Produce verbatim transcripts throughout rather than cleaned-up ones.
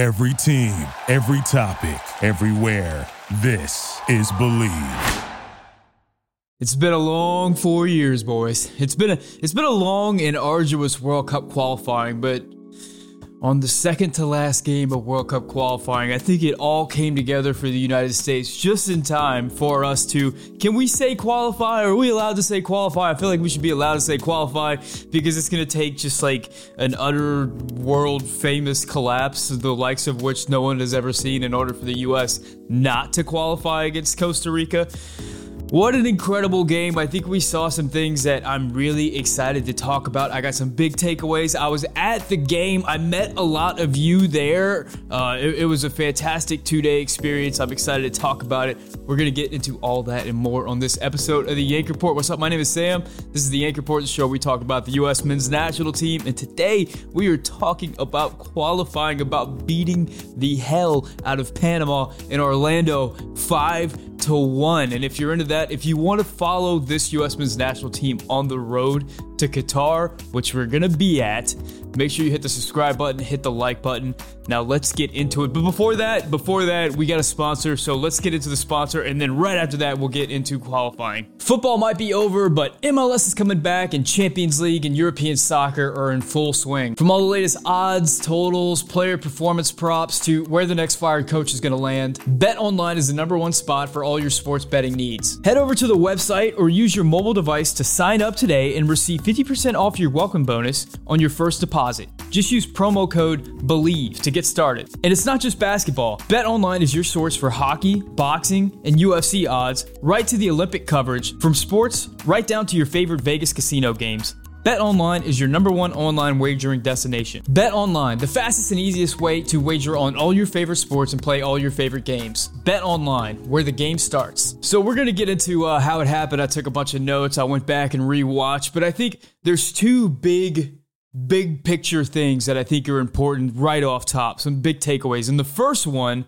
Every team, every topic, everywhere. This is Believe. It's been a long four years, boys. It's been a it's been a long and arduous World Cup qualifying, but on the second to last game of World Cup qualifying, I think it all came together for the United States just in time for us to, can we say qualify? Are we allowed to say qualify? I feel like we should be allowed to say qualify because it's going to take just like an utter world famous collapse, the likes of which no one has ever seen, in order for the U S not to qualify against Costa Rica. What an incredible game. I think we saw some things that I'm really excited to talk about. I got some big takeaways. I was at the game. I met a lot of you there. Uh, it, it was a fantastic two-day experience. I'm excited to talk about it. We're going to get into all that and more on this episode of the Yank Report. What's up? My name is Sam. This is the Yank Report, the show where we talk about the U S men's national team. And today we are talking about qualifying, about beating the hell out of Panama in Orlando five to one. And if you're into that, if you want to follow this U S men's national team on the road to Qatar, which we're going to be at, make sure you hit the subscribe button, hit the like button. Now let's get into it. But before that, before that, we got a sponsor. So let's get into the sponsor. And then right after that, we'll get into qualifying. Football might be over, but M L S is coming back, and Champions League and European soccer are in full swing. From all the latest odds, totals, player performance props to where the next fired coach is going to land, BetOnline is the number one spot for all your sports betting needs. Head over to the website or use your mobile device to sign up today and receive fifty percent off your welcome bonus on your first deposit. Just use promo code BELIEVE to get started. And it's not just basketball. BetOnline is your source for hockey, boxing, and U F C odds, right to the Olympic coverage, from sports right down to your favorite Vegas casino games. BetOnline is your number one online wagering destination. BetOnline, the fastest and easiest way to wager on all your favorite sports and play all your favorite games. BetOnline, where the game starts. So we're going to get into uh, how it happened. I took a bunch of notes. I went back and rewatched, but I think there's two big, big picture things that I think are important right off top, some big takeaways. And the first one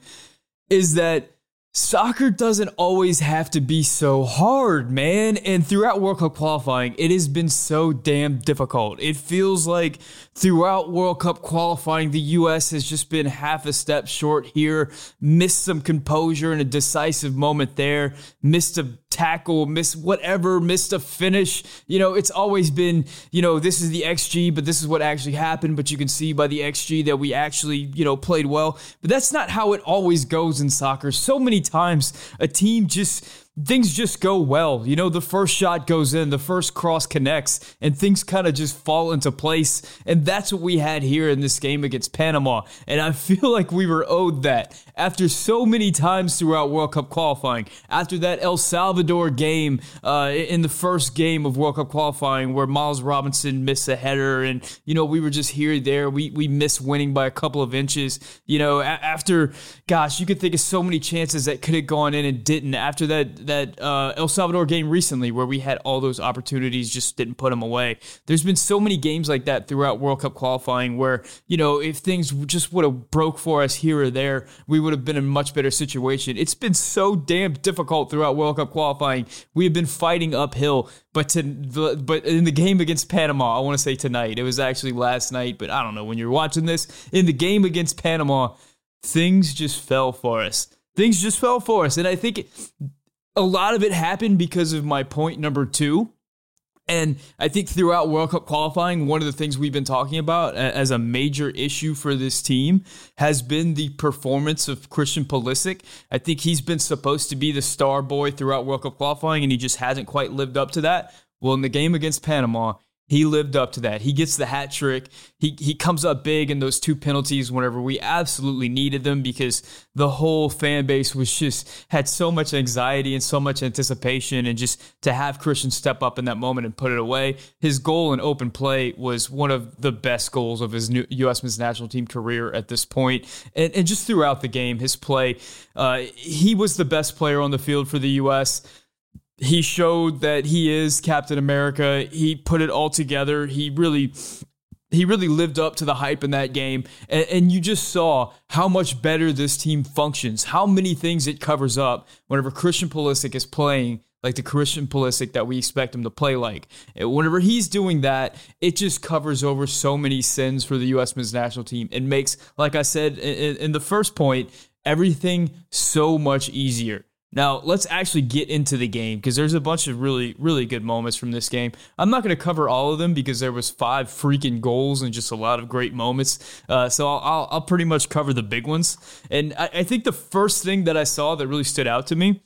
is that soccer doesn't always have to be so hard, man. And throughout World Cup qualifying, it has been so damn difficult. It feels like throughout World Cup qualifying, the U S has just been half a step short here, missed some composure in a decisive moment there, missed a tackle, missed whatever, missed a finish. You know, it's always been, you know, this is the X G, but this is what actually happened. But you can see by the X G that we actually, you know, played well. But that's not how it always goes in soccer. So many times a team just things just go well. You know, the first shot goes in, the first cross connects, and things kind of just fall into place. And that's what we had here in this game against Panama. And I feel like we were owed that after so many times throughout World Cup qualifying. After that El Salvador game uh, in the first game of World Cup qualifying where Miles Robinson missed a header and, you know, we were just here, there. We, we missed winning by a couple of inches. You know, a- after, gosh, you could think of so many chances that could have gone in and didn't. After that, that uh, El Salvador game recently where we had all those opportunities, just didn't put them away. There's been so many games like that throughout World Cup qualifying where, you know, if things just would have broke for us here or there, we would have been in a much better situation. It's been so damn difficult throughout World Cup qualifying. We have been fighting uphill, but to the, but in the game against Panama, I want to say tonight, it was actually last night, but I don't know when you're watching this, in the game against Panama, things just fell for us. Things just fell for us. And I think It, A lot of it happened because of my point number two. And I think throughout World Cup qualifying, one of the things we've been talking about as a major issue for this team has been the performance of Christian Pulisic. I think he's been supposed to be the star boy throughout World Cup qualifying, and he just hasn't quite lived up to that. Well, in the game against Panama, he lived up to that. He gets the hat trick. He he comes up big in those two penalties whenever we absolutely needed them because the whole fan base was just had so much anxiety and so much anticipation, and just to have Christian step up in that moment and put it away. His goal in open play was one of the best goals of his new U S men's national team career at this point. And, and just throughout the game, his play, uh, he was the best player on the field for the U S He showed that he is Captain America. He put it all together. He really, he really lived up to the hype in that game. And, and you just saw how much better this team functions, how many things it covers up whenever Christian Pulisic is playing like the Christian Pulisic that we expect him to play like. And whenever he's doing that, it just covers over so many sins for the U S men's national team. It makes, like I said in, in the first point, everything so much easier. Now, let's actually get into the game because there's a bunch of really, really good moments from this game. I'm not going to cover all of them because there was five freaking goals and just a lot of great moments. Uh, so I'll, I'll, I'll pretty much cover the big ones. And I, I think the first thing that I saw that really stood out to me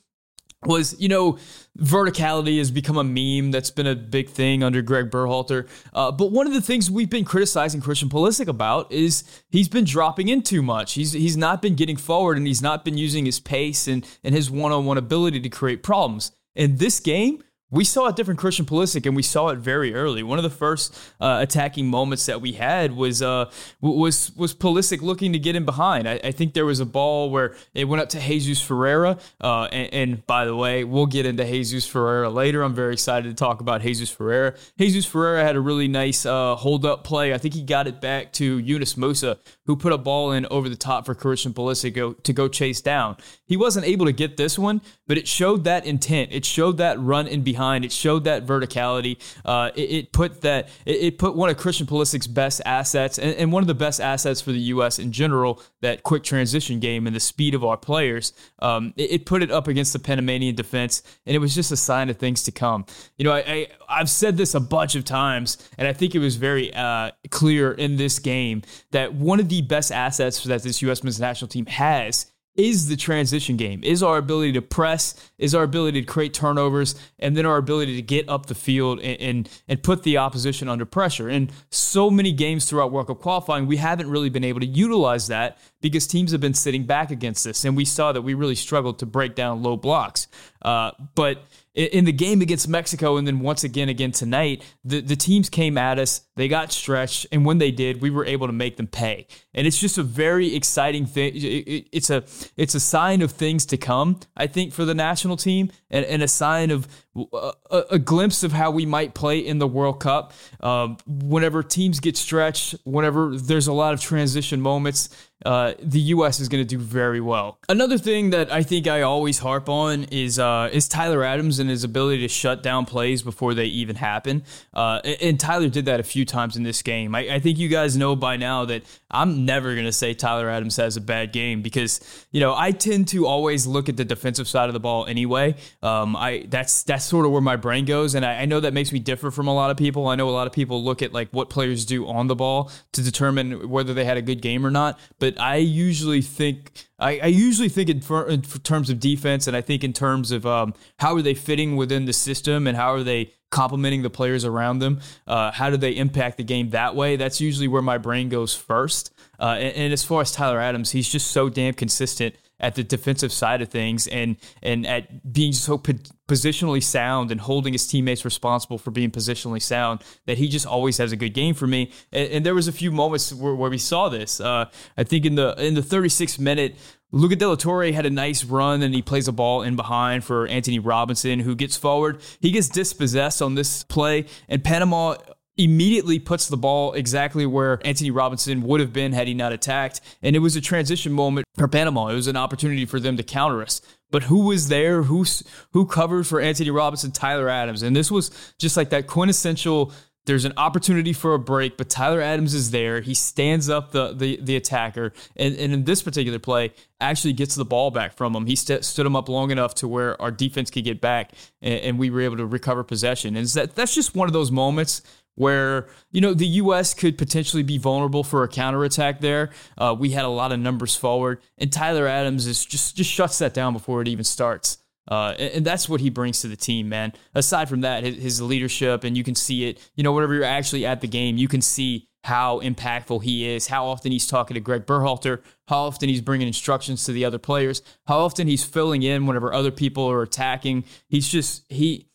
was, you know, verticality has become a meme that's been a big thing under Greg Berhalter. Uh, but one of the things we've been criticizing Christian Pulisic about is he's been dropping in too much. He's he's not been getting forward, and he's not been using his pace and, and his one-on-one ability to create problems. In this game, we saw a different Christian Pulisic, and we saw it very early. One of the first uh, attacking moments that we had was uh, was was Pulisic looking to get in behind. I, I think there was a ball where it went up to Jesus Ferreira, uh, and, and by the way, we'll get into Jesus Ferreira later. I'm very excited to talk about Jesus Ferreira. Jesus Ferreira had a really nice uh, hold-up play. I think he got it back to Yunus Musah, who put a ball in over the top for Christian Pulisic go, to go chase down. He wasn't able to get this one, but it showed that intent. It showed that run in behind. It showed that verticality. Uh, it, it put that. It, it put one of Christian Pulisic's best assets, and, and one of the best assets for the U S in general, that quick transition game and the speed of our players. Um, it, it put it up against the Panamanian defense, and it was just a sign of things to come. You know, I, I I've said this a bunch of times, and I think it was very uh, clear in this game that one of the best assets that this U S men's national team has is the transition game, is our ability to press, is our ability to create turnovers, and then our ability to get up the field and, and and put the opposition under pressure. And so many games throughout World Cup qualifying, we haven't really been able to utilize that because teams have been sitting back against this, and we saw that we really struggled to break down low blocks. Uh, but in the game against Mexico and then once again again tonight, the, the teams came at us, they got stretched, and when they did, we were able to make them pay. And it's just a very exciting thing. It's a it's a sign of things to come, I think, for the national team, and, and a sign of a, a glimpse of how we might play in the World Cup. Um, whenever teams get stretched, whenever there's a lot of transition moments, Uh, the U S is going to do very well. Another thing that I think I always harp on is uh, is Tyler Adams and his ability to shut down plays before they even happen. Uh, and, and Tyler did that a few times in this game. I, I think you guys know by now that I'm never going to say Tyler Adams has a bad game because, you know, I tend to always look at the defensive side of the ball anyway. Um, I that's that's sort of where my brain goes, and I, I know that makes me differ from a lot of people. I know a lot of people look at like what players do on the ball to determine whether they had a good game or not, but But I usually think I, I usually think in, for, in terms of defense, and I think in terms of um, how are they fitting within the system, and how are they complementing the players around them. Uh, how do they impact the game that way? That's usually where my brain goes first. Uh, and, and as far as Tyler Adams, he's just so damn consistent at the defensive side of things, and and at being so po- positionally sound and holding his teammates responsible for being positionally sound, that he just always has a good game for me. And, and there was a few moments where, where we saw this. Uh, I think in the in the thirty-sixth minute, Luca De La Torre had a nice run, and he plays a ball in behind for Anthony Robinson, who gets forward. He gets dispossessed on this play, and Panama immediately puts the ball exactly where Anthony Robinson would have been had he not attacked. And it was a transition moment for Panama. It was an opportunity for them to counter us. But who was there? Who, who covered for Anthony Robinson? Tyler Adams. And this was just like that quintessential, there's an opportunity for a break, but Tyler Adams is there. He stands up the the, the attacker, and, and in this particular play, actually gets the ball back from him. He st- stood him up long enough to where our defense could get back, and, and we were able to recover possession. And that that's just one of those moments where, you know, the U S could potentially be vulnerable for a counterattack there. Uh, we had a lot of numbers forward, and Tyler Adams is just, just shuts that down before it even starts. Uh, and, and that's what he brings to the team, man. Aside from that, his, his leadership, and you can see it, you know, whenever you're actually at the game, you can see how impactful he is, how often he's talking to Greg Berhalter, how often he's bringing instructions to the other players, how often he's filling in whenever other people are attacking. He's just, he,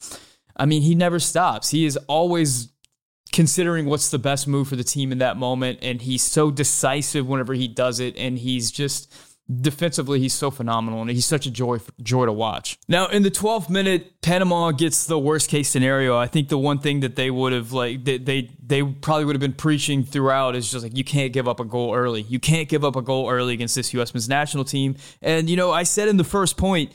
I mean, he never stops. He is always considering what's the best move for the team in that moment. And he's so decisive whenever he does it. And he's just defensively, he's so phenomenal. And he's such a joy, joy to watch. Now in the twelfth minute, Panama gets the worst case scenario. I think the one thing that they would have like, they, they, they probably would have been preaching throughout is just like, you can't give up a goal early. You can't give up a goal early against this U S men's national team. And, you know, I said in the first point,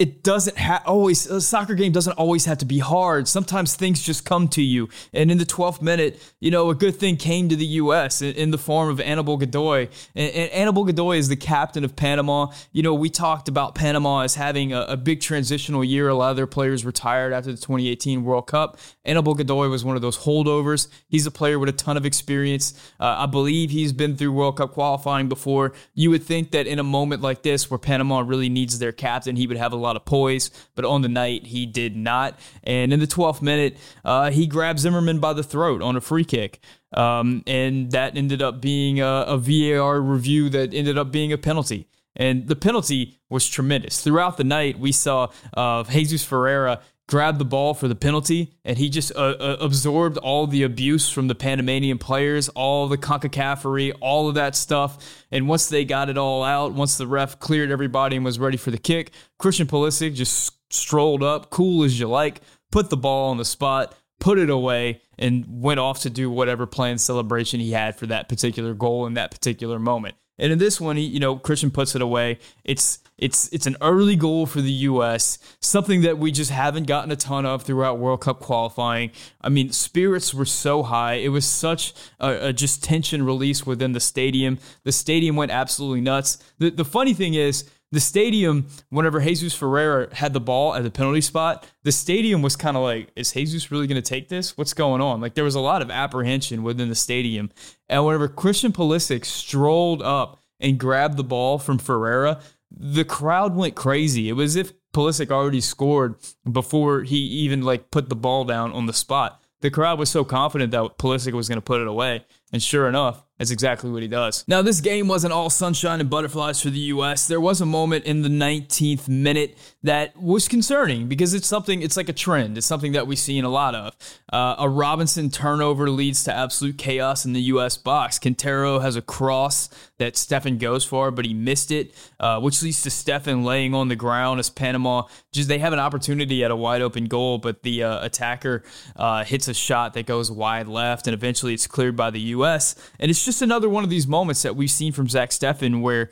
it doesn't have always, a soccer game doesn't always have to be hard. Sometimes things just come to you. And in the twelfth minute, you know, a good thing came to the U S in, in the form of Aníbal Godoy. And, and Aníbal Godoy is the captain of Panama. You know, we talked about Panama as having a, a big transitional year. A lot of their players retired after the twenty eighteen World Cup. Aníbal Godoy was one of those holdovers. He's a player with a ton of experience. Uh, I believe he's been through World Cup qualifying before. You would think that in a moment like this, where Panama really needs their captain, he would have a lot of poise, but on the night he did not. And in the twelfth minute, uh, he grabbed Zimmerman by the throat on a free kick. Um, and that ended up being a, a V A R review that ended up being a penalty. And the penalty was tremendous. Throughout the night, we saw uh, Jesus Ferreira grabbed the ball for the penalty, and he just uh, uh, absorbed all the abuse from the Panamanian players, all the CONCACAF-ery, all of that stuff. And once they got it all out, once the ref cleared everybody and was ready for the kick, Christian Pulisic just strolled up, cool as you like, put the ball on the spot, put it away, and went off to do whatever planned celebration he had for that particular goal in that particular moment. And in this one, he, you know, Christian puts it away. It's it's it's an early goal for the U S, something that we just haven't gotten a ton of throughout World Cup qualifying. I mean, spirits were so high. It was such a, a just tension release within the stadium. The stadium went absolutely nuts. The, the funny thing is, the stadium, whenever Jesus Ferreira had the ball at the penalty spot, the stadium was kind of like, is Jesus really going to take this? What's going on? Like, there was a lot of apprehension within the stadium. And whenever Christian Pulisic strolled up and grabbed the ball from Ferreira, the crowd went crazy. It was as if Pulisic already scored before he even like put the ball down on the spot. The crowd was so confident that Pulisic was going to put it away. And sure enough, that's exactly what he does. Now, this game wasn't all sunshine and butterflies for the U S. There was a moment in the nineteenth minute that was concerning because it's something, it's like a trend. It's something that we've seen a lot of. Uh, a Robinson turnover leads to absolute chaos in the U S box. Quintero has a cross that Steffen goes for, but he missed it, uh, which leads to Steffen laying on the ground as Panama, just they have an opportunity at a wide open goal, but the uh, attacker uh, hits a shot that goes wide left, and eventually it's cleared by the U S. And it's just another one of these moments that we've seen from Zack Steffen where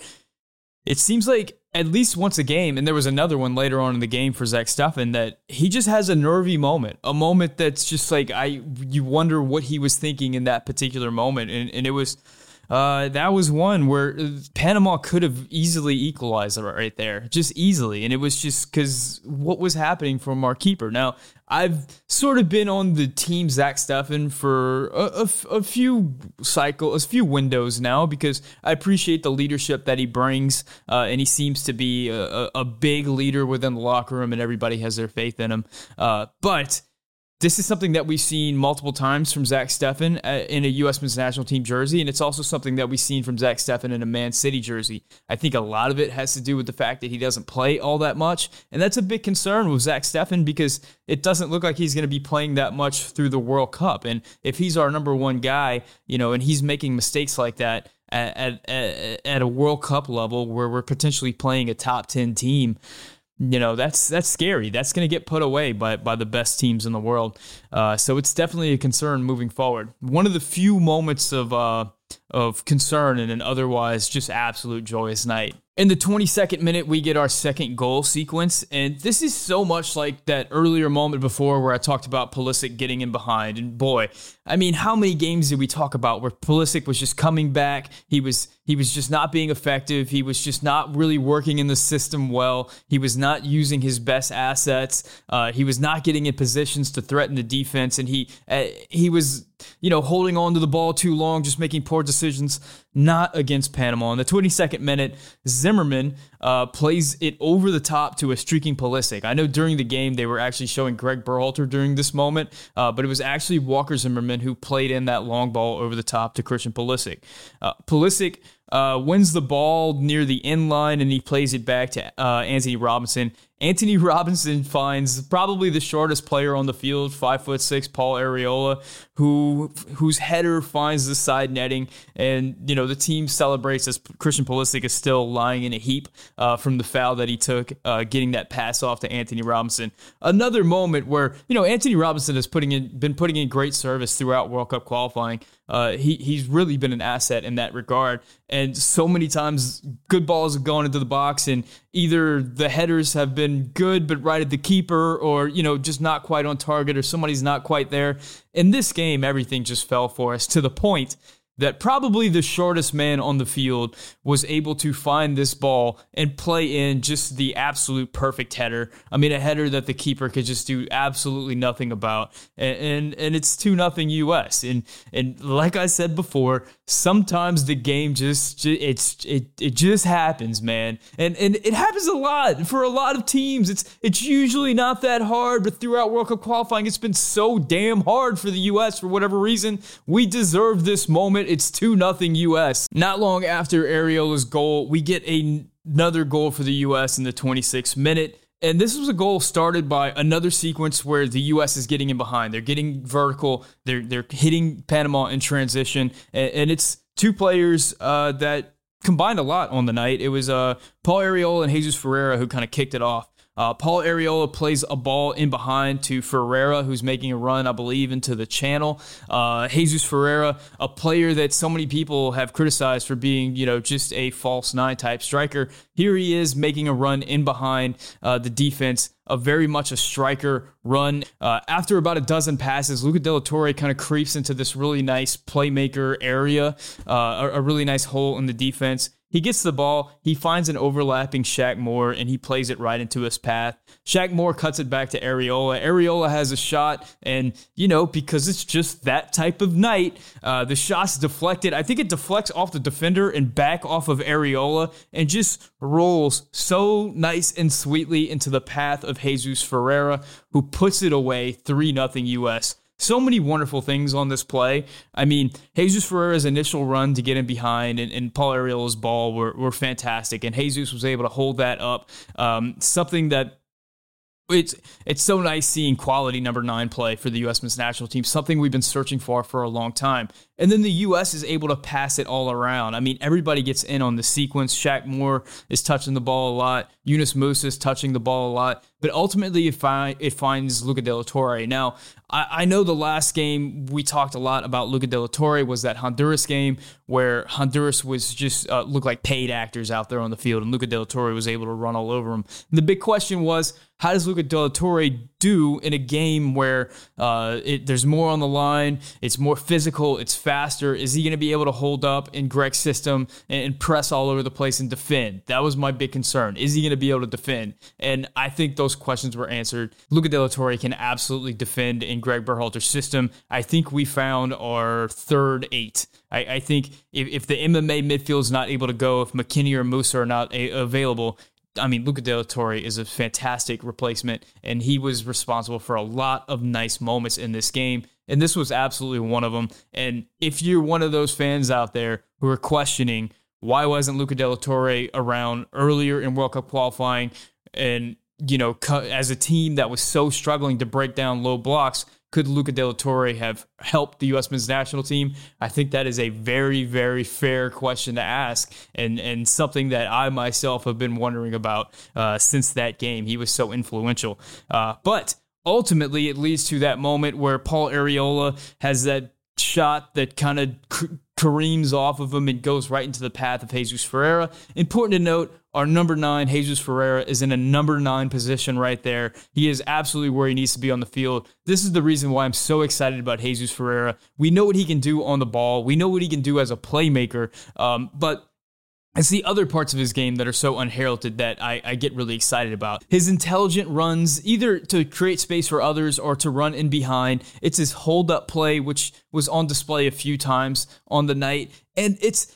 it seems like at least once a game, and there was another one later on in the game for Zack Steffen, that he just has a nervy moment, a moment that's just like I you wonder what he was thinking in that particular moment. And, and it was uh, that was one where Panama could have easily equalized right there, just easily. And it was just because what was happening from our keeper. Now, I've sort of been on the team Zack Steffen for a, a, a few cycles, a few windows now, because I appreciate the leadership that he brings, uh, and he seems to be a, a big leader within the locker room, and everybody has their faith in him. Uh, but this is something that we've seen multiple times from Zack Steffen in a U S men's national team jersey, and it's also something that we've seen from Zack Steffen in a Man City jersey. I think a lot of it has to do with the fact that he doesn't play all that much, and that's a big concern with Zack Steffen because it doesn't look like he's going to be playing that much through the World Cup. And if he's our number one guy, you know, and he's making mistakes like that, at at, at a World Cup level where we're potentially playing a top ten team, you know, that's that's scary. That's going to get put away by, by the best teams in the world. Uh, so it's definitely a concern moving forward. One of the few moments of uh, of concern in an otherwise just absolute joyous night. In the twenty-second minute, we get our second goal sequence, and this is so much like that earlier moment before where I talked about Pulisic getting in behind, and boy, I mean, how many games did we talk about where Pulisic was just coming back, he was he was just not being effective, he was just not really working in the system well, he was not using his best assets, uh, he was not getting in positions to threaten the defense, and he uh, he was, you know, holding on to the ball too long, just making poor decisions. Not against Panama. In the twenty-second minute, Zimmerman uh, plays it over the top to a streaking Pulisic. I know during the game they were actually showing Greg Berhalter during this moment, uh, but it was actually Walker Zimmerman who played in that long ball over the top to Christian Pulisic. Uh, Pulisic uh, wins the ball near the end line, and he plays it back to uh, Anthony Robinson. Anthony Robinson finds probably the shortest player on the field, five foot six, Paul Arriola, who whose header finds the side netting, and you know the team celebrates as Christian Pulisic is still lying in a heap uh, from the foul that he took, uh, getting that pass off to Anthony Robinson. Another moment where you know Anthony Robinson has putting in been putting in great service throughout World Cup qualifying. Uh, he he's really been an asset in that regard, and so many times good balls have gone into the box, and either the headers have been good, but right at the keeper, or, you know, just not quite on target, or somebody's not quite there. In this game, everything just fell for us to the point that probably the shortest man on the field was able to find this ball and play in just the absolute perfect header. I mean, a header that the keeper could just do absolutely nothing about. And and, and it's two nothing U S. And and like I said before, sometimes the game just it's it it just happens, man. And and it happens a lot for a lot of teams. It's it's usually not that hard, but throughout World Cup qualifying, it's been so damn hard for the U S for whatever reason. We deserve this moment. It's two nothing U S. Not long after Arriola's goal, we get a, another goal for the U S in the twenty-sixth minute. And this was a goal started by another sequence where the U S is getting in behind. They're getting vertical. They're they're hitting Panama in transition. And, and it's two players uh, that combined a lot on the night. It was uh, Paul Arriola and Jesus Ferreira who kind of kicked it off. Uh, Paul Arriola plays a ball in behind to Ferreira, who's making a run, I believe, into the channel. Uh, Jesus Ferreira, a player that so many people have criticized for being, you know, just a false nine type striker. Here he is making a run in behind uh, the defense. A very much a striker run. Uh, after about a dozen passes, Luca De La Torre kind of creeps into this really nice playmaker area, uh, a, a really nice hole in the defense. He gets the ball, he finds an overlapping Shaq Moore, and he plays it right into his path. Shaq Moore cuts it back to Arriola. Arriola has a shot, and, you know, because it's just that type of night, uh, the shot's deflected. I think it deflects off the defender and back off of Arriola and just rolls so nice and sweetly into the path of Jesus Ferreira, who puts it away three nothing U S. So many wonderful things on this play. I mean, Jesus Ferreira's initial run to get in behind and, and Paul Arriola's ball were, were fantastic, and Jesus was able to hold that up. Um, something that it's it's so nice seeing quality number nine play for the U S men's national team, something we've been searching for for a long time. And then the U S is able to pass it all around. I mean, everybody gets in on the sequence. Shaq Moore is touching the ball a lot. Yunus Musah is touching the ball a lot. But ultimately, it, find, it finds Luca De La Torre. Now, I, I know the last game we talked a lot about Luca De La Torre was that Honduras game where Honduras was just uh, looked like paid actors out there on the field, and Luca De La Torre was able to run all over him. And the big question was, how does Luca De La Torre do in a game where uh, it, there's more on the line, it's more physical, it's faster? Is he going to be able to hold up in Greg's system and, and press all over the place and defend? That was my big concern. Is he going to be able to defend? And I think those questions were answered. Luca De La Torre can absolutely defend in Greg Berhalter's system. I think we found our third eight. I, I think if, if the M M A midfield is not able to go, if McKinney or Musah are not a, available, I mean, Luca De La Torre is a fantastic replacement, and he was responsible for a lot of nice moments in this game, and this was absolutely one of them. And if you're one of those fans out there who are questioning why wasn't Luca De La Torre around earlier in World Cup qualifying, and, you know, as a team that was so struggling to break down low blocks, could Luca De La Torre have helped the U S men's national team? I think that is a very, very fair question to ask, and and something that I myself have been wondering about uh, since that game. He was so influential. Uh, but ultimately, it leads to that moment where Paul Arriola has that shot that kind of careens off of him and goes right into the path of Jesus Ferreira. Important to note, our number nine, Jesus Ferreira, is in a number nine position right there. He is absolutely where he needs to be on the field. This is the reason why I'm so excited about Jesus Ferreira. We know what he can do on the ball. We know what he can do as a playmaker. Um, but it's the other parts of his game that are so unheralded that I, I get really excited about. His intelligent runs, either to create space for others or to run in behind. It's his hold-up play, which was on display a few times on the night. And it's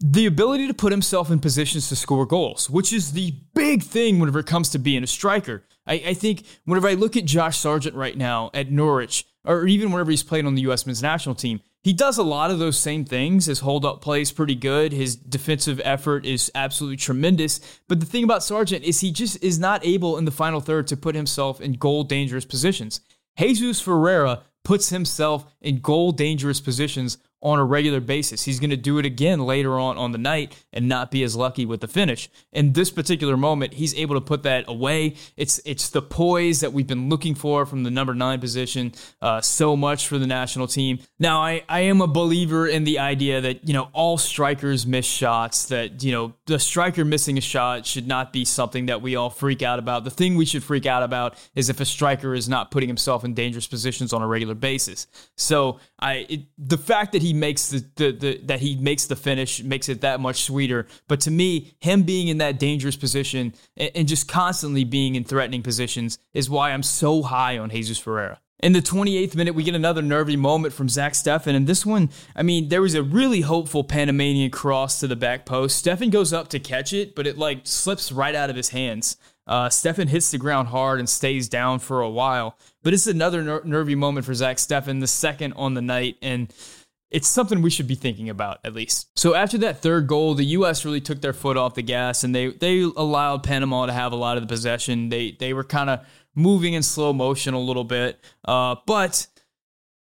the ability to put himself in positions to score goals, which is the big thing whenever it comes to being a striker. I, I think whenever I look at Josh Sargent right now at Norwich, or even whenever he's played on the U S men's national team, he does a lot of those same things. His hold-up play is pretty good. His defensive effort is absolutely tremendous. But the thing about Sargent is he just is not able in the final third to put himself in goal-dangerous positions. Jesus Ferreira puts himself in goal-dangerous positions on a regular basis. He's going to do it again later on on the night and not be as lucky with the finish. In this particular moment, he's able to put that away. It's it's the poise that we've been looking for from the number nine position uh, so much for the national team. Now, I, I am a believer in the idea that, you know, all strikers miss shots, that, you know, the striker missing a shot should not be something that we all freak out about. The thing we should freak out about is if a striker is not putting himself in dangerous positions on a regular basis. So I it, the fact that he He makes the, the, the that he makes the finish makes it that much sweeter. But to me, him being in that dangerous position and, and just constantly being in threatening positions is why I'm so high on Jesus Ferreira. In the twenty-eighth minute, we get another nervy moment from Zack Steffen. And this one, I mean, there was a really hopeful Panamanian cross to the back post. Steffen goes up to catch it, but it like slips right out of his hands. Uh, Steffen hits the ground hard and stays down for a while. But it's another ner- nervy moment for Zack Steffen, the second on the night. And it's something we should be thinking about, at least. So after that third goal, the U S really took their foot off the gas, and they they allowed Panama to have a lot of the possession. They they were kind of moving in slow motion a little bit. Uh, but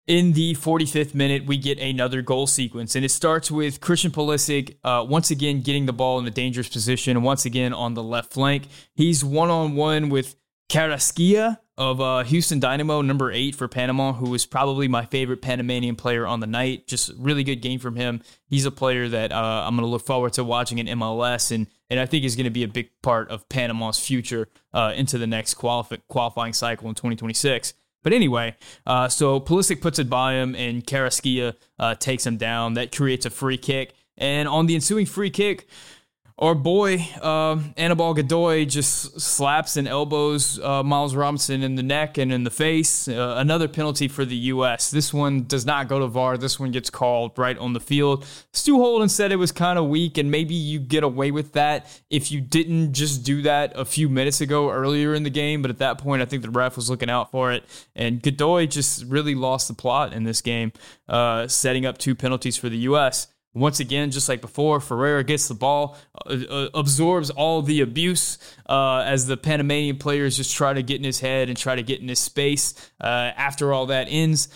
in the forty-fifth minute, we get another goal sequence, and it starts with Christian Pulisic uh, once again getting the ball in a dangerous position, once again on the left flank. He's one-on-one with Carrasquilla of uh, Houston Dynamo, number eight for Panama, who was probably my favorite Panamanian player on the night. Just really good game from him. He's a player that uh, I'm going to look forward to watching in M L S, and and I think is going to be a big part of Panama's future uh, into the next qualif- qualifying cycle in twenty twenty-six. But anyway, uh, so Pulisic puts it by him, and Carrasquilla uh, takes him down. That creates a free kick, and on the ensuing free kick, our boy, uh, Aníbal Godoy, just slaps and elbows uh, Miles Robinson in the neck and in the face. Uh, another penalty for the U S. This one does not go to V A R. This one gets called right on the field. Stu Holden said it was kind of weak, and maybe you get away with that if you didn't just do that a few minutes ago earlier in the game. But at that point, I think the ref was looking out for it. And Godoy just really lost the plot in this game, uh, setting up two penalties for the U S. Once again, just like before, Ferreira gets the ball, uh, absorbs all the abuse uh, as the Panamanian players just try to get in his head and try to get in his space. Uh, after all that ends,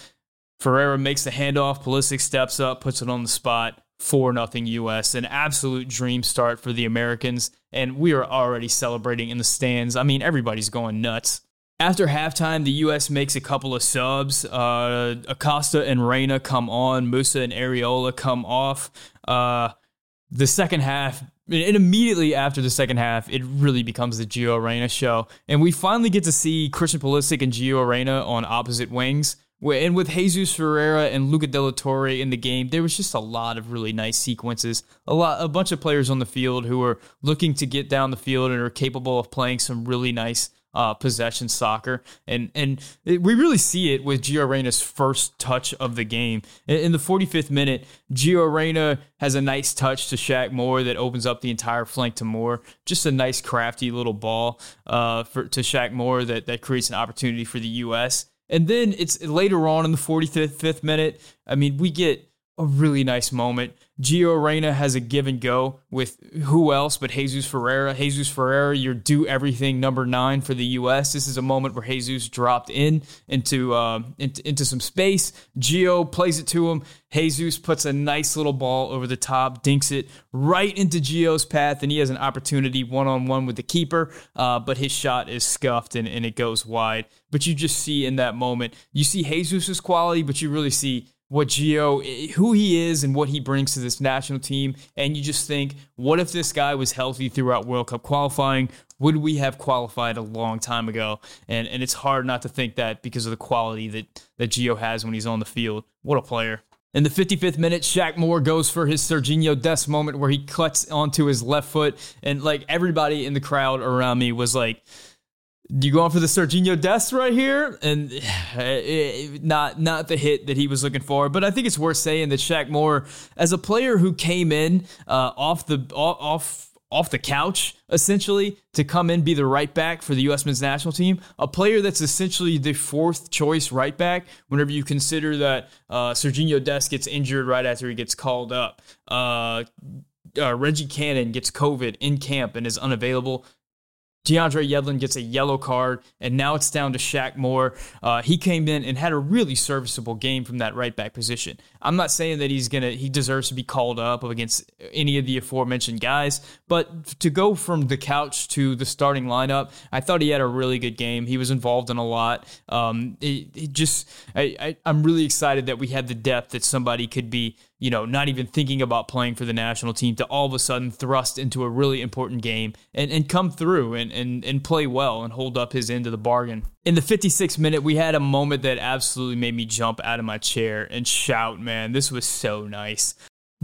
Ferreira makes the handoff. Pulisic steps up, puts it on the spot. four nothing U S. An absolute dream start for the Americans. And we are already celebrating in the stands. I mean, everybody's going nuts. After halftime, the U S makes a couple of subs. Uh, Acosta and Reyna come on. Musah and Arriola come off. Uh, the second half, and immediately after the second half, it really becomes the Gio Reyna show. And we finally get to see Christian Pulisic and Gio Reyna on opposite wings. And with Jesus Ferreira and Luca De La Torre in the game, there was just a lot of really nice sequences. A lot, a bunch of players on the field who are looking to get down the field and are capable of playing some really nice Uh, possession soccer, and and it, we really see it with Gio Reyna's first touch of the game. In, in the forty-fifth minute, Gio Reyna has a nice touch to Shaq Moore that opens up the entire flank to Moore. Just a nice crafty little ball uh, for, to Shaq Moore that, that creates an opportunity for the U S. And then it's later on in the forty-fifth minute, I mean, we get a really nice moment. Gio Reyna has a give and go with who else but Jesus Ferreira. Jesus Ferreira, your do everything number nine for the U S. This is a moment where Jesus dropped in into, uh, into into some space. Gio plays it to him. Jesus puts a nice little ball over the top, dinks it right into Gio's path, and he has an opportunity one-on-one with the keeper, uh, but his shot is scuffed and, and it goes wide. But you just see in that moment, you see Jesus' quality, but you really see what Gio, who he is and what he brings to this national team. And you just think, what if this guy was healthy throughout World Cup qualifying? Would we have qualified a long time ago? And and it's hard not to think that because of the quality that, that Gio has when he's on the field. What a player. In the fifty-fifth minute, Shaq Moore goes for his Sergiño Dest moment where he cuts onto his left foot. And like everybody in the crowd around me was like, you going for the Sergiño Dest right here? And it, not not the hit that he was looking for. But I think it's worth saying that Shaq Moore, as a player who came in uh, off the off off the couch, essentially, to come in be the right back for the U S men's national team, a player that's essentially the fourth choice right back whenever you consider that uh, Sergiño Dest gets injured right after he gets called up. Uh, uh, Reggie Cannon gets COVID in camp and is unavailable. DeAndre Yedlin gets a yellow card, and now it's down to Shaq Moore. Uh, he came in and had a really serviceable game from that right back position. I'm not saying that he's gonna he deserves to be called up against any of the aforementioned guys, but to go from the couch to the starting lineup, I thought he had a really good game. He was involved in a lot. Um, it, it just I, I I'm really excited that we had the depth that somebody could be, you know, not even thinking about playing for the national team to all of a sudden thrust into a really important game and, and come through and, and, and play well and hold up his end of the bargain. In the fifty-sixth minute, we had a moment that absolutely made me jump out of my chair and shout, man, this was so nice.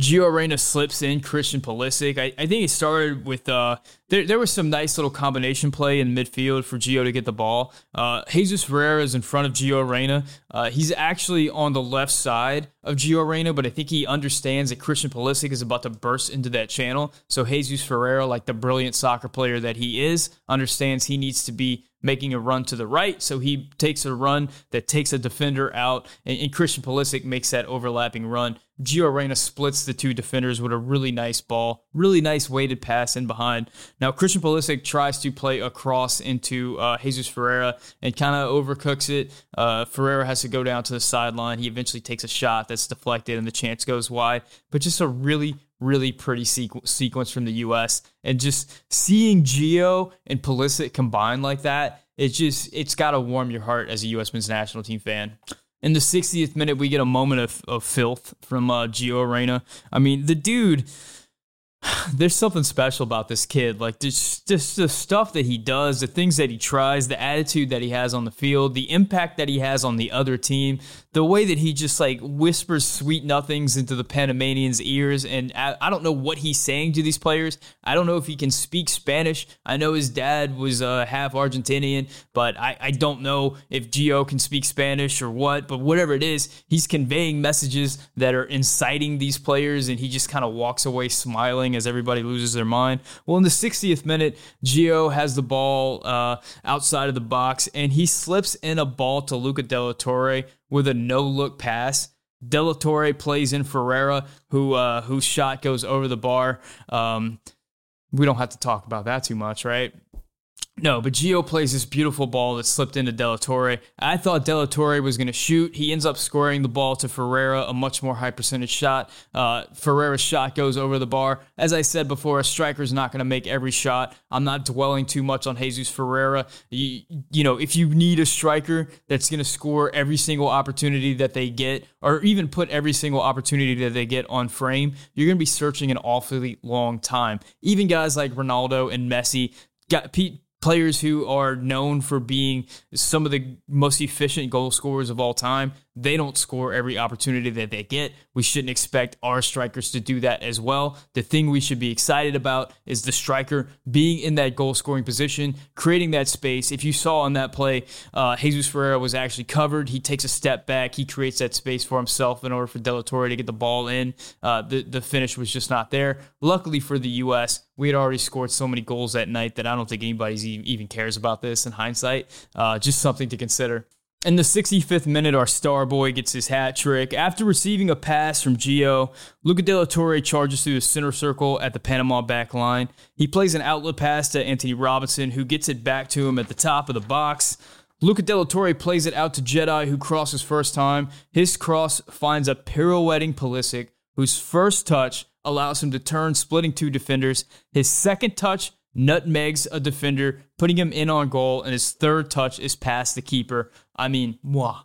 Gio Reyna slips in Christian Pulisic. I, I think it started with, uh, there, there was some nice little combination play in midfield for Gio to get the ball. Uh, Jesus Ferreira is in front of Gio Reyna. Uh, he's actually on the left side of Gio Reyna, but I think he understands that Christian Pulisic is about to burst into that channel. So Jesus Ferreira, like the brilliant soccer player that he is, understands he needs to be making a run to the right, so he takes a run that takes a defender out, and, and Christian Pulisic makes that overlapping run. Gio Reyna splits the two defenders with a really nice ball, really nice weighted pass in behind. Now, Christian Pulisic tries to play across into uh, Jesus Ferreira and kind of overcooks it. Uh, Ferreira has to go down to the sideline. He eventually takes a shot that's deflected, and the chance goes wide, but just a really really pretty sequ- sequence from the U S and just seeing Gio and Pulisic combine like that, it's just, it's got to warm your heart as a U S men's national team fan. In the sixtieth minute, we get a moment of, of filth from uh, Gio Reyna. I mean, the dude, there's something special about this kid. Like, just the stuff that he does, the things that he tries, the attitude that he has on the field, the impact that he has on the other team, the way that he just, like, whispers sweet nothings into the Panamanians' ears. And I, I don't know what he's saying to these players. I don't know if he can speak Spanish. I know his dad was uh, half Argentinian, but I, I don't know if Gio can speak Spanish or what. But whatever it is, he's conveying messages that are inciting these players, and he just kind of walks away smiling as everybody loses their mind. Well, in the sixtieth minute, Gio has the ball uh, outside of the box, and he slips in a ball to Luca De La Torre with a no-look pass. De La Torre plays in Ferreira, who, uh, whose shot goes over the bar. Um, we don't have to talk about that too much, right? No, but Gio plays this beautiful ball that slipped into De La Torre. I thought De La Torre was going to shoot. He ends up squaring the ball to Ferreira, a much more high percentage shot. Uh, Ferreira's shot goes over the bar. As I said before, a striker's not going to make every shot. I'm not dwelling too much on Jesus Ferreira. You, you know, if you need a striker that's going to score every single opportunity that they get, or even put every single opportunity that they get on frame, you're going to be searching an awfully long time. Even guys like Ronaldo and Messi, got Pete, players who are known for being some of the most efficient goal scorers of all time, they don't score every opportunity that they get. We shouldn't expect our strikers to do that as well. The thing we should be excited about is the striker being in that goal-scoring position, creating that space. If you saw on that play, uh, Jesus Ferreira was actually covered. He takes a step back. He creates that space for himself in order for De La Torre to get the ball in. Uh, the, the finish was just not there. Luckily for the U S, we had already scored so many goals that night that I don't think anybody's even, even cares about this in hindsight. Uh, just something to consider. In the sixty-fifth minute, our star boy gets his hat trick. After receiving a pass from Gio, Luca De La Torre charges through the center circle at the Panama back line. He plays an outlet pass to Anthony Robinson, who gets it back to him at the top of the box. Luca De La Torre plays it out to Jedi, who crosses first time. His cross finds a pirouetting Pulisic, whose first touch allows him to turn, splitting two defenders. His second touch nutmegs a defender, putting him in on goal, and his third touch is past the keeper. I mean, mwah.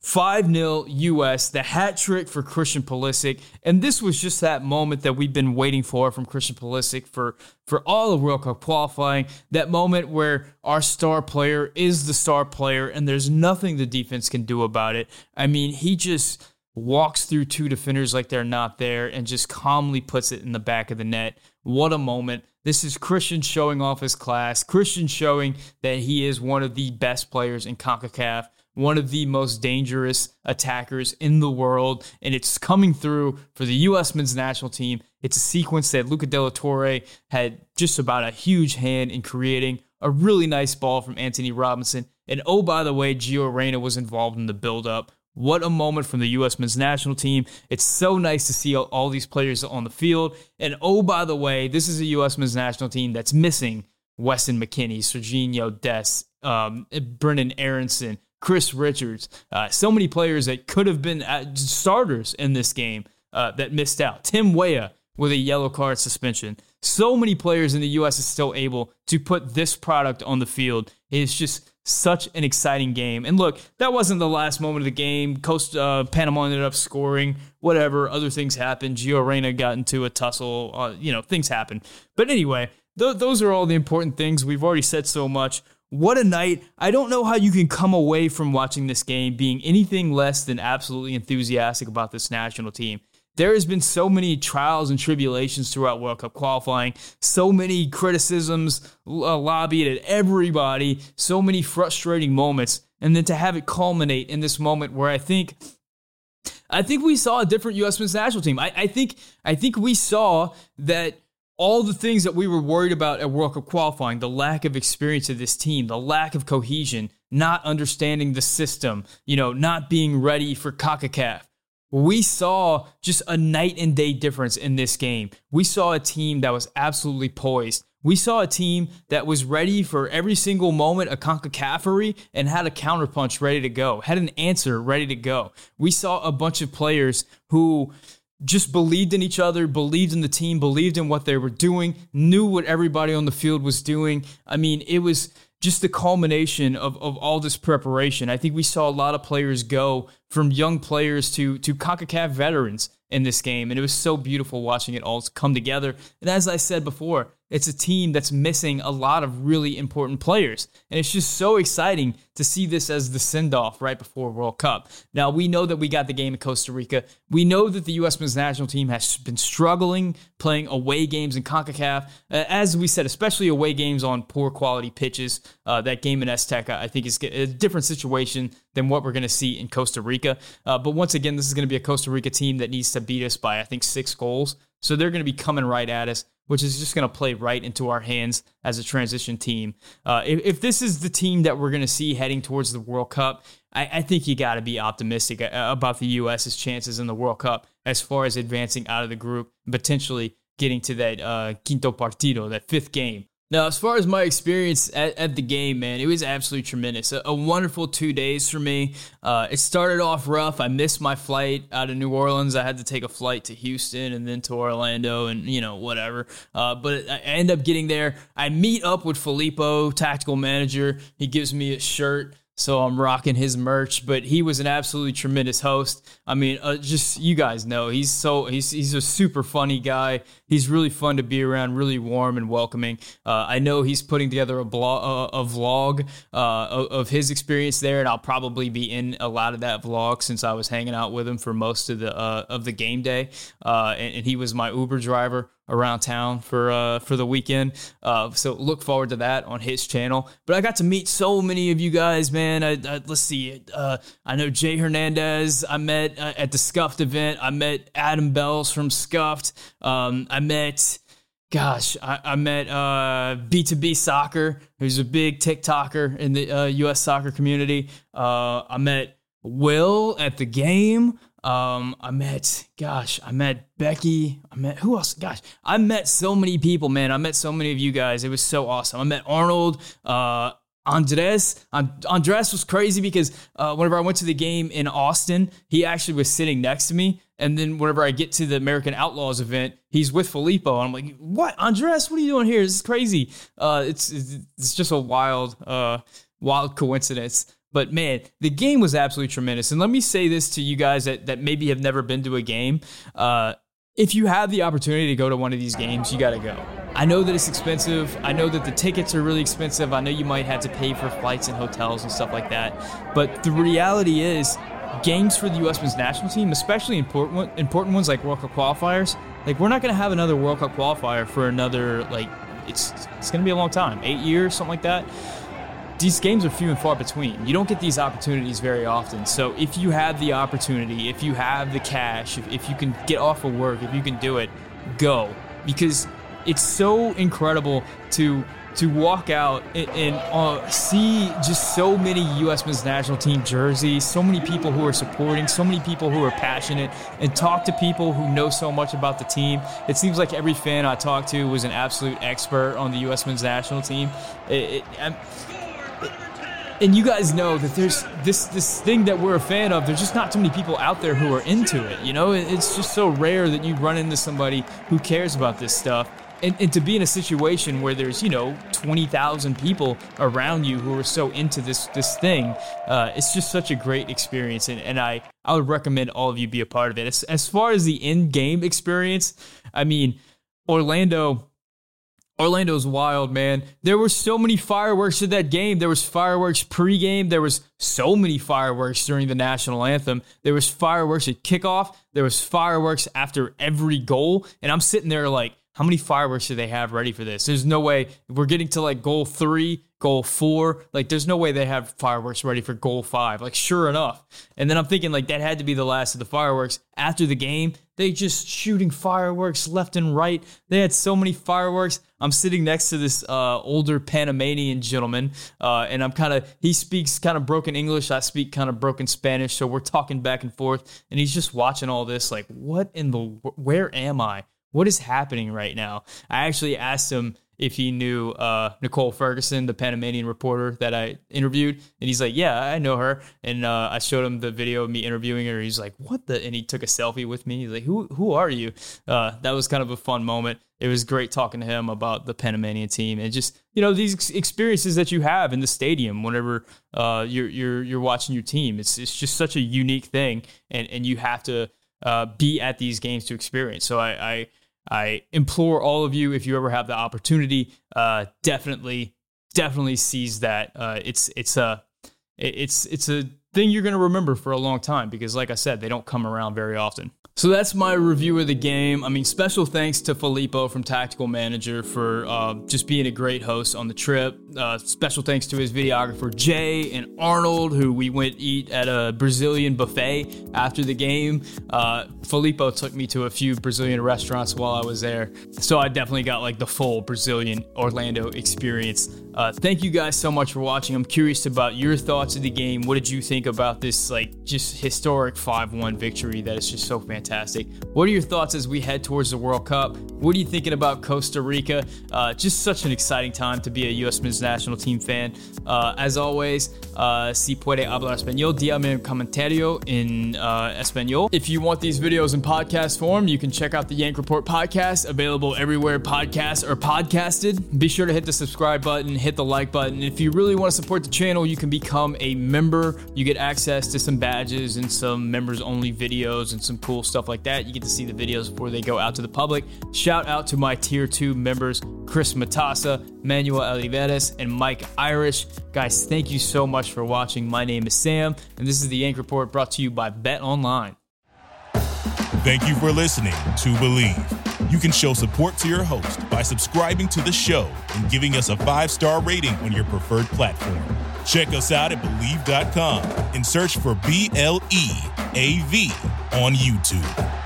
five nil U S, the hat trick for Christian Pulisic, and this was just that moment that we've been waiting for from Christian Pulisic for, for all of World Cup qualifying, that moment where our star player is the star player, and there's nothing the defense can do about it. I mean, he just walks through two defenders like they're not there and just calmly puts it in the back of the net. What a moment. This is Christian showing off his class, Christian showing that he is one of the best players in CONCACAF, one of the most dangerous attackers in the world, and it's coming through for the U S men's national team. It's a sequence that Luca De La Torre had just about a huge hand in creating. A really nice ball from Anthony Robinson. And oh, by the way, Gio Reyna was involved in the build-up. What a moment from the U S men's national team. It's so nice to see all these players on the field. And oh, by the way, this is a U S men's national team that's missing Weston McKinney, Sergiño Dest, um, Brendan Aronson, Chris Richards. Uh, so many players that could have been starters in this game uh, that missed out. Tim Weah with a yellow card suspension. So many players in the U S is still able to put this product on the field. It's just such an exciting game. And look, that wasn't the last moment of the game. Coast, uh, Panama ended up scoring, whatever. Other things happened. Gio Reyna got into a tussle. Uh, you know, things happened. But anyway, th- those are all the important things. We've already said so much. What a night. I don't know how you can come away from watching this game being anything less than absolutely enthusiastic about this national team. There has been so many trials and tribulations throughout World Cup qualifying, so many criticisms lobbied at everybody, so many frustrating moments, and then to have it culminate in this moment where I think I think we saw a different U S men's national team. I, I think I think we saw that all the things that we were worried about at World Cup qualifying, the lack of experience of this team, the lack of cohesion, not understanding the system, you know, not being ready for CONCACAF. We saw just a night and day difference in this game. We saw a team that was absolutely poised. We saw a team that was ready for every single moment of CONCACAF-ery and had a counterpunch ready to go, had an answer ready to go. We saw a bunch of players who just believed in each other, believed in the team, believed in what they were doing, knew what everybody on the field was doing. I mean, it was just the culmination of, of all this preparation. I think we saw a lot of players go from young players to, to CONCACAF veterans in this game, and it was so beautiful watching it all come together. And as I said before, it's a team that's missing a lot of really important players, and it's just so exciting to see this as the send-off right before World Cup. Now, we know that we got the game in Costa Rica. We know that the U S men's national team has been struggling playing away games in CONCACAF. Uh, as we said, especially away games on poor quality pitches. Uh, that game in Azteca, I think, is a different situation than what we're going to see in Costa Rica. Uh, but once again, this is going to be a Costa Rica team that needs to beat us by, I think, six goals. So they're going to be coming right at us, which is just going to play right into our hands as a transition team. Uh, if, if this is the team that we're going to see heading towards the World Cup, I, I think you got to be optimistic about the U.S.'s chances in the World Cup as far as advancing out of the group, potentially getting to that uh, quinto partido, that fifth game. Now, as far as my experience at, at the game, man, it was absolutely tremendous. A, a wonderful two days for me. Uh, it started off rough. I missed my flight out of New Orleans. I had to take a flight to Houston and then to Orlando and, you know, whatever. Uh, but I end up getting there. I meet up with Filippo, tactical manager. He gives me a shirt, so I'm rocking his merch, but he was an absolutely tremendous host. I mean, uh, just, you guys know, he's so, he's he's a super funny guy. He's really fun to be around, really warm and welcoming. Uh, I know he's putting together a, blog, uh, a vlog uh, of his experience there, and I'll probably be in a lot of that vlog since I was hanging out with him for most of the uh, of the game day, uh, and, and he was my Uber driver around town for uh, for the weekend. Uh, so look forward to that on his channel. But I got to meet so many of you guys, man. I, I, let's see. Uh, I know Jay Hernandez I met uh, at the Scuffed event. I met Adam Bells from Scuffed. Um, I met, gosh, I, I met uh, B two B Soccer, who's a big TikToker in the uh, U S soccer community. Uh, I met Will at the game. Um, I met, gosh, I met Becky. I met, who else? Gosh, I met so many people, man. I met so many of you guys. It was so awesome. I met Arnold, uh, Andres. Andres was crazy because uh, whenever I went to the game in Austin, he actually was sitting next to me. And then whenever I get to the American Outlaws event, he's with Filippo. And I'm like, what? Andres, what are you doing here? This is crazy. Uh, it's, it's just a wild, uh, wild coincidence. But, man, the game was absolutely tremendous. And let me say this to you guys that, that maybe have never been to a game. Uh, if you have the opportunity to go to one of these games, you got to go. I know that it's expensive. I know that the tickets are really expensive. I know you might have to pay for flights and hotels and stuff like that. But the reality is games for the U S men's national team, especially important important ones like World Cup qualifiers, like we're not going to have another World Cup qualifier for another, like, it's, it's going to be a long time, eight years, something like that. These games are few and far between. You don't get these opportunities very often. So if you have the opportunity, if you have the cash, if, if you can get off of work, if you can do it, go. Because it's so incredible to to walk out and, and uh, see just so many U S men's national team jerseys, so many people who are supporting, so many people who are passionate, and talk to people who know so much about the team. It seems like every fan I talked to was an absolute expert on the U S men's national team. It, it, I'm, And you guys know that there's this this thing that we're a fan of. There's just not too many people out there who are into it. You know, it's just so rare that you run into somebody who cares about this stuff. And, and to be in a situation where there's, you know, twenty thousand people around you who are so into this this thing, uh, it's just such a great experience. And, and I, I would recommend all of you be a part of it. As, as far as the in-game experience, I mean, Orlando... Orlando's wild, man. There were so many fireworks in that game. There was fireworks pregame. There was so many fireworks during the national anthem. There was fireworks at kickoff. There was fireworks after every goal. And I'm sitting there like, how many fireworks do they have ready for this? There's no way. We're getting to like goal three, goal four. Like there's no way they have fireworks ready for goal five. Like sure enough. And then I'm thinking like that had to be the last of the fireworks. After the game, they just shooting fireworks left and right. They had so many fireworks. I'm sitting next to this uh, older Panamanian gentleman, uh, and I'm kind of, he speaks kind of broken English. I speak kind of broken Spanish. So we're talking back and forth, and he's just watching all this like, what in the, where am I? What is happening right now? I actually asked him if he knew uh, Nicole Ferguson, the Panamanian reporter that I interviewed. And he's like, yeah, I know her. And uh, I showed him the video of me interviewing her. He's like, what the? And he took a selfie with me. He's like, who who are you? Uh, that was kind of a fun moment. It was great talking to him about the Panamanian team and just, you know, these ex- experiences that you have in the stadium whenever uh, you're, you're you're watching your team. It's it's just such a unique thing. And, and you have to uh, be at these games to experience. So I... I I implore all of you, if you ever have the opportunity, uh, definitely, definitely seize that. Uh, it's it's a it's it's a thing you're going to remember for a long time because, like I said, they don't come around very often. So that's my review of the game. I mean, special thanks to Filippo from Tactical Manager for uh, just being a great host on the trip. Uh, special thanks to his videographer, Jay, and Arnold, who we went eat at a Brazilian buffet after the game. Uh, Filippo took me to a few Brazilian restaurants while I was there. So I definitely got like the full Brazilian Orlando experience. Uh, thank you guys so much for watching. I'm curious about your thoughts of the game. What did you think about this like just historic five one victory that is just so fantastic? Fantastic. What are your thoughts as we head towards the World Cup? What are you thinking about Costa Rica? Uh, just such an exciting time to be a U S men's national team fan. Uh, as always, uh, si puede hablar español, dígame un comentario en uh, español. If you want these videos in podcast form, you can check out the Yank Report podcast, available everywhere podcasts are podcasted. Be sure to hit the subscribe button, hit the like button. If you really want to support the channel, you can become a member. You get access to some badges and some members-only videos and some cool stuff. Stuff like that. You get to see the videos before they go out to the public. Shout out to my tier two members, Chris Matassa, Manuel Olivares, and Mike Irish. Guys, thank you so much for watching. My name is Sam, and this is the Yank Report brought to you by Bet Online. Thank you for listening to Believe. You can show support to your host by subscribing to the show and giving us a five-star rating on your preferred platform. Check us out at Believe dot com and search for B L E A V on YouTube.